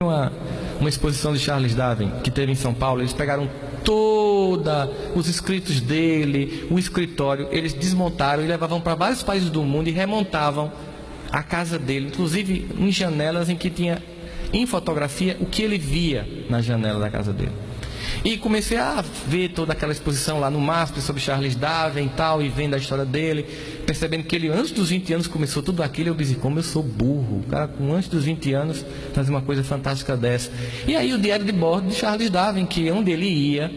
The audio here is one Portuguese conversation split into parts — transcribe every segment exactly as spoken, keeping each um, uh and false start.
Uma, uma exposição de Charles Darwin que teve em São Paulo, eles pegaram todos os escritos dele, o escritório, eles desmontaram e levavam para vários países do mundo e remontavam a casa dele, inclusive em janelas em que tinha em fotografia o que ele via na janela da casa dele. E comecei a ver toda aquela exposição lá no MASP sobre Charles Darwin e tal, e vendo a história dele, percebendo que ele antes dos vinte anos começou tudo aquilo. Eu disse, como eu sou burro, o cara com antes dos vinte anos faz uma coisa fantástica dessa. E aí o Diário de Bordo de Charles Darwin, que onde ele ia,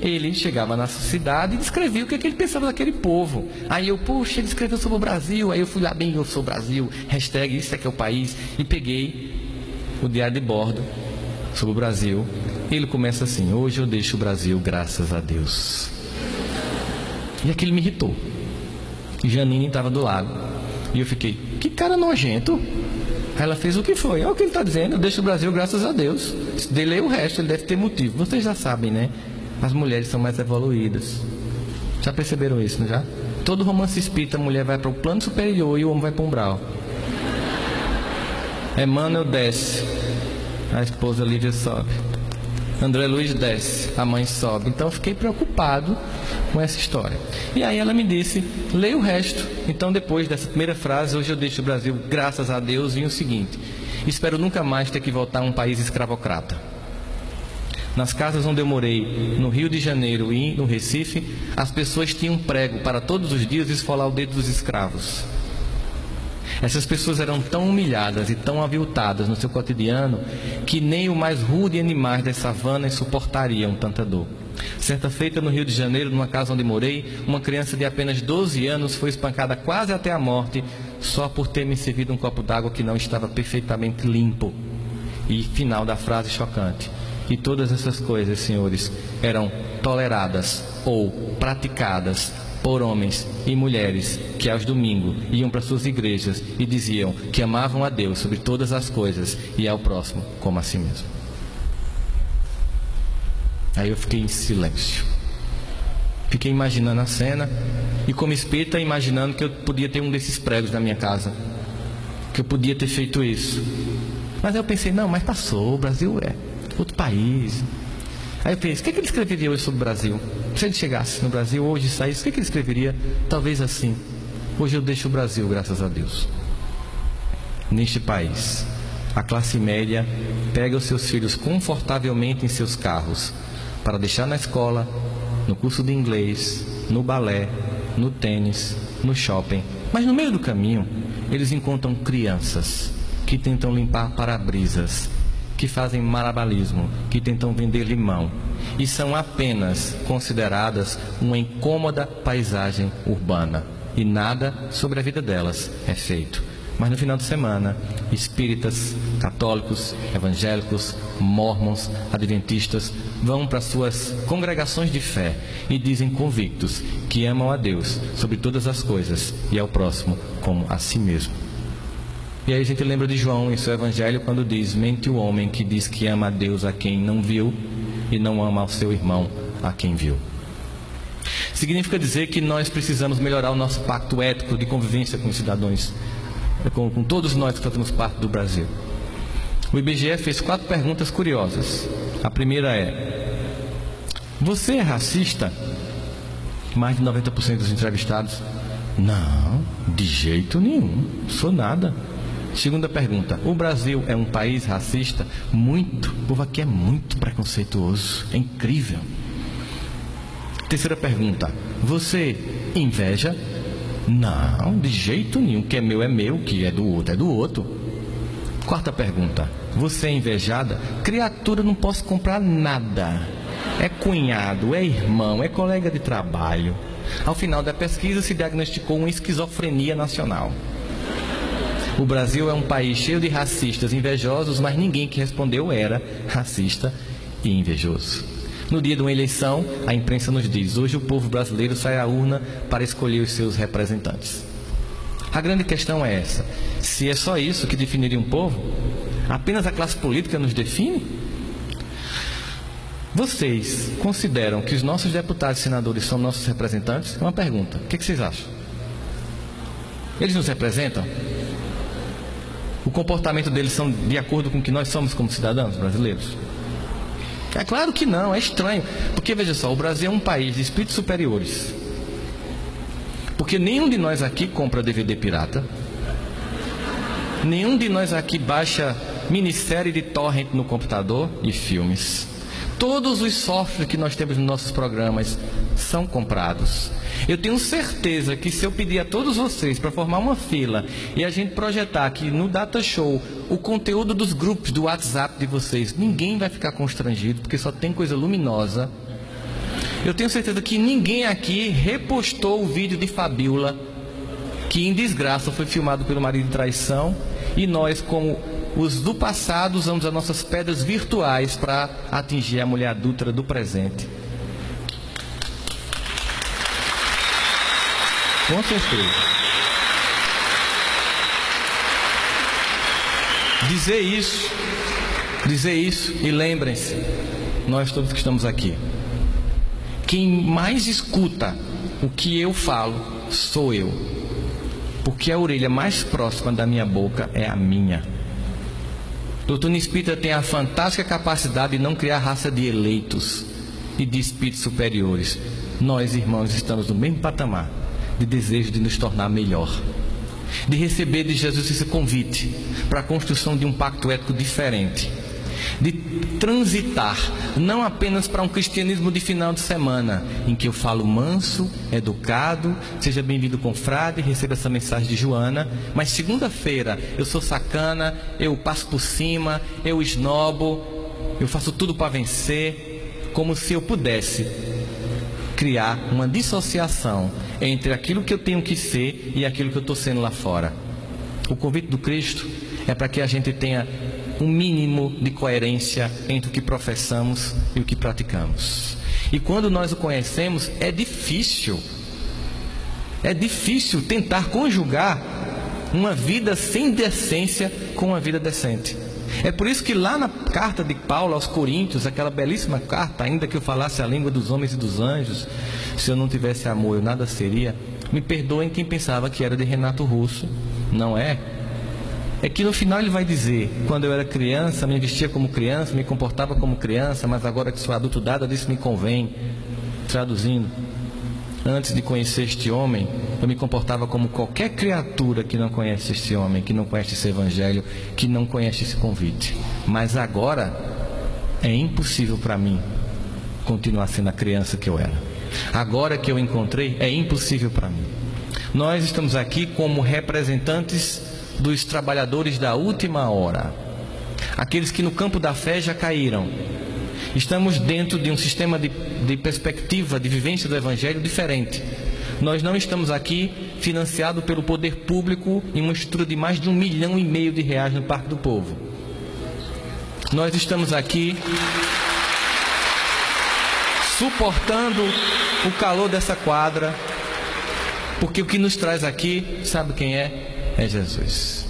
ele chegava na sociedade e descrevia o que, é que ele pensava daquele povo. Aí eu, poxa, ele escreveu sobre o Brasil, aí eu fui lá, bem, eu sou Brasil, hashtag isso é que é o país, e peguei o Diário de Bordo sobre o Brasil. Ele começa assim, hoje eu deixo o Brasil, graças a Deus. E aquilo me irritou. Janine estava do lado. E eu fiquei, que cara nojento. Aí ela fez, o que foi? Olha o que ele está dizendo, eu deixo o Brasil, graças a Deus. Se deleia o resto, ele deve ter motivo. Vocês já sabem, né? As mulheres são mais evoluídas. Já perceberam isso, não já? Todo romance espírita, a mulher vai para o plano superior e o homem vai para o umbral. Emmanuel desce. A esposa Lívia sobe. André Luiz desce, a mãe sobe. Então eu fiquei preocupado com essa história. E aí ela me disse, leia o resto. Então depois dessa primeira frase, hoje eu deixo o Brasil, graças a Deus, vinha o seguinte. Espero nunca mais ter que voltar a um país escravocrata. Nas casas onde eu morei, no Rio de Janeiro e no Recife, as pessoas tinham um prego para todos os dias esfolar o dedo dos escravos. Essas pessoas eram tão humilhadas e tão aviltadas no seu cotidiano que nem o mais rude animais das savanas suportariam tanta dor. Certa feita no Rio de Janeiro, numa casa onde morei, uma criança de apenas doze anos foi espancada quase até a morte só por ter me servido um copo d'água que não estava perfeitamente limpo. E final da frase chocante. E todas essas coisas, senhores, eram toleradas ou praticadas por homens e mulheres que aos domingos iam para suas igrejas e diziam que amavam a Deus sobre todas as coisas e ao próximo como a si mesmo. Aí eu fiquei em silêncio. Fiquei imaginando a cena e, como espírita, imaginando que eu podia ter um desses pregos na minha casa, que eu podia ter feito isso. Mas aí eu pensei, não, mas passou, o Brasil é outro país. Aí eu pensei, o que é que ele escreveria hoje sobre o Brasil? Se ele chegasse no Brasil hoje e saísse, o que é que ele escreveria? Talvez assim, hoje eu deixo o Brasil, graças a Deus. Neste país, a classe média pega os seus filhos confortavelmente em seus carros para deixar na escola, no curso de inglês, no balé, no tênis, no shopping. Mas no meio do caminho, eles encontram crianças que tentam limpar para-brisas, que fazem malabarismo, que tentam vender limão, e são apenas consideradas uma incômoda paisagem urbana, e nada sobre a vida delas é feito. Mas no final de semana, espíritas, católicos, evangélicos, mormons, adventistas vão para suas congregações de fé e dizem convictos que amam a Deus sobre todas as coisas e ao próximo como a si mesmo. E aí a gente lembra de João em seu evangelho, quando diz, mente o homem que diz que ama a Deus a quem não viu e não ama ao seu irmão a quem viu. Significa dizer que nós precisamos melhorar o nosso pacto ético de convivência com os cidadãos, com, com todos nós que fazemos parte do Brasil. O I B G E fez quatro perguntas curiosas. A primeira é, você é racista? Mais de noventa por cento dos entrevistados, não, de jeito nenhum, sou nada. Segunda pergunta, o Brasil é um país racista? Muito, o povo aqui é muito preconceituoso, é incrível. Terceira pergunta, você inveja? Não, de jeito nenhum, o que é meu é meu, o que é do outro é do outro. Quarta pergunta, você é invejada? Criatura, não posso comprar nada, é cunhado, é irmão, é colega de trabalho. Ao final da pesquisa se diagnosticou uma esquizofrenia nacional. O Brasil é um país cheio de racistas invejosos, mas ninguém que respondeu era racista e invejoso. No dia de uma eleição, a imprensa nos diz, hoje o povo brasileiro sai à urna para escolher os seus representantes. A grande questão é essa, se é só isso que definiria um povo? Apenas a classe política nos define? Vocês consideram que os nossos deputados e senadores são nossos representantes? É uma pergunta, o que vocês acham? Eles nos representam? o comportamento deles são de acordo com o que nós somos como cidadãos brasileiros? É claro que não, é estranho. Porque, veja só, o Brasil é um país de espíritos superiores. Porque nenhum de nós aqui compra D V D pirata. Nenhum de nós aqui baixa minissérie de torrent no computador e filmes. Todos os softwares que nós temos nos nossos programas são comprados. Eu tenho certeza que se eu pedir a todos vocês para formar uma fila e a gente projetar aqui no Data Show o conteúdo dos grupos do WhatsApp de vocês, ninguém vai ficar constrangido, porque só tem coisa luminosa. Eu tenho certeza que ninguém aqui repostou o vídeo de Fabiola, que em desgraça foi filmado pelo marido de traição, e nós, como os do passado, usamos as nossas pedras virtuais para atingir a mulher adúltera do presente. Com certeza. Dizer isso, dizer isso, e lembrem-se, nós todos que estamos aqui, quem mais escuta o que eu falo sou eu, porque a orelha mais próxima da minha boca é a minha. Doutrina Espírita tem a fantástica capacidade de não criar raça de eleitos e de espíritos superiores. Nós, irmãos, estamos no mesmo patamar de desejo de nos tornar melhor, de receber de Jesus esse convite para a construção de um pacto ético diferente, de transitar não apenas para um cristianismo de final de semana, em que eu falo manso, educado, seja bem-vindo confrade, receba essa mensagem de Joana, mas segunda-feira eu sou sacana, eu passo por cima, eu esnobo, eu faço tudo para vencer, como se eu pudesse criar uma dissociação entre aquilo que eu tenho que ser e aquilo que eu estou sendo lá fora. O convite do Cristo é para que a gente tenha um mínimo de coerência entre o que professamos e o que praticamos. E quando nós o conhecemos, é difícil, é difícil tentar conjugar uma vida sem decência com uma vida decente. É por isso que lá na carta de Paulo aos Coríntios, aquela belíssima carta, ainda que eu falasse a língua dos homens e dos anjos, se eu não tivesse amor, eu nada seria. Me perdoem quem pensava que era de Renato Russo, não é? É que no final ele vai dizer: quando eu era criança, me vestia como criança, me comportava como criança, mas agora que sou adulto, nada disso me convém. Traduzindo, antes de conhecer este homem, eu me comportava como qualquer criatura que não conhece este homem, que não conhece esse evangelho, que não conhece esse convite. Mas agora é impossível para mim continuar sendo a criança que eu era. Agora que eu encontrei, é impossível para mim. Nós estamos aqui como representantes dos trabalhadores da última hora, aqueles que no campo da fé já caíram. Estamos dentro de um sistema de, de perspectiva, de vivência do evangelho diferente. Nós não estamos aqui financiado pelo poder público em uma estrutura de mais de um milhão e meio de reais no Parque do Povo. Nós estamos aqui suportando o calor dessa quadra, porque o que nos traz aqui, sabe quem é? É Jesus.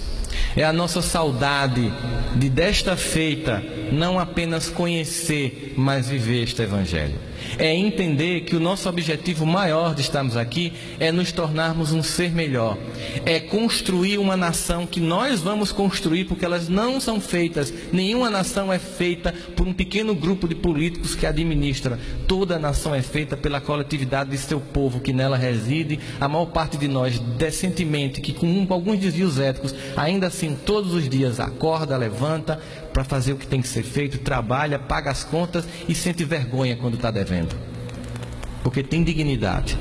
É a nossa saudade de desta feita não apenas conhecer, mas viver este evangelho. É entender que o nosso objetivo maior de estarmos aqui é nos tornarmos um ser melhor, é construir uma nação que nós vamos construir, porque elas não são feitas, nenhuma nação é feita por um pequeno grupo de políticos que administra, toda nação é feita pela coletividade de seu povo que nela reside. A maior parte de nós, decentemente, que com alguns desvios éticos, ainda assim todos os dias acorda, levanta para fazer o que tem que ser feito, trabalha, paga as contas e sente vergonha quando está devendo, porque tem dignidade.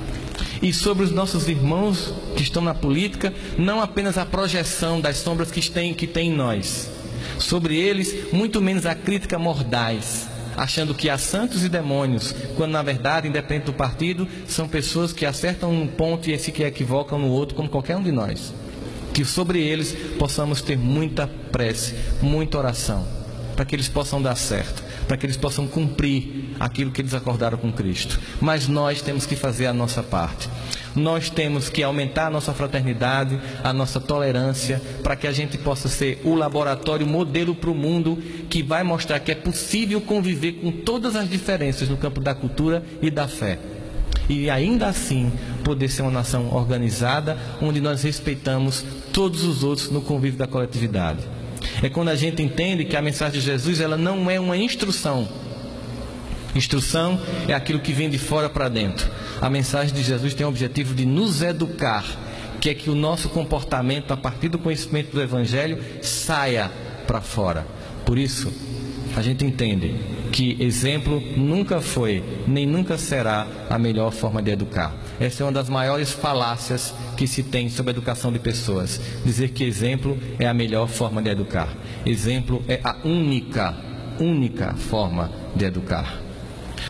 E sobre os nossos irmãos que estão na política, não apenas a projeção das sombras que tem, que tem em nós, sobre eles, muito menos a crítica mordaz, achando que há santos e demônios, quando na verdade, independente do partido, são pessoas que acertam num ponto e se equivocam no outro, como qualquer um de nós. Que sobre eles possamos ter muita prece, muita oração, para que eles possam dar certo, para que eles possam cumprir aquilo que eles acordaram com Cristo. Mas nós temos que fazer a nossa parte. Nós temos que aumentar a nossa fraternidade, a nossa tolerância, para que a gente possa ser o laboratório modelo para o mundo, que vai mostrar que é possível conviver com todas as diferenças no campo da cultura e da fé. e ainda assim poder ser uma nação organizada, onde nós respeitamos todos os outros no convívio da coletividade. É quando a gente entende que a mensagem de Jesus, ela não é uma instrução. Instrução é aquilo que vem de fora para dentro. A mensagem de Jesus tem o objetivo de nos educar, que é que o nosso comportamento, a partir do conhecimento do Evangelho, saia para fora. Por isso, a gente entende que exemplo nunca foi, nem nunca será a melhor forma de educar. Essa é uma das maiores falácias que se tem sobre a educação de pessoas. Dizer que exemplo é a melhor forma de educar. Exemplo é a única, única forma de educar.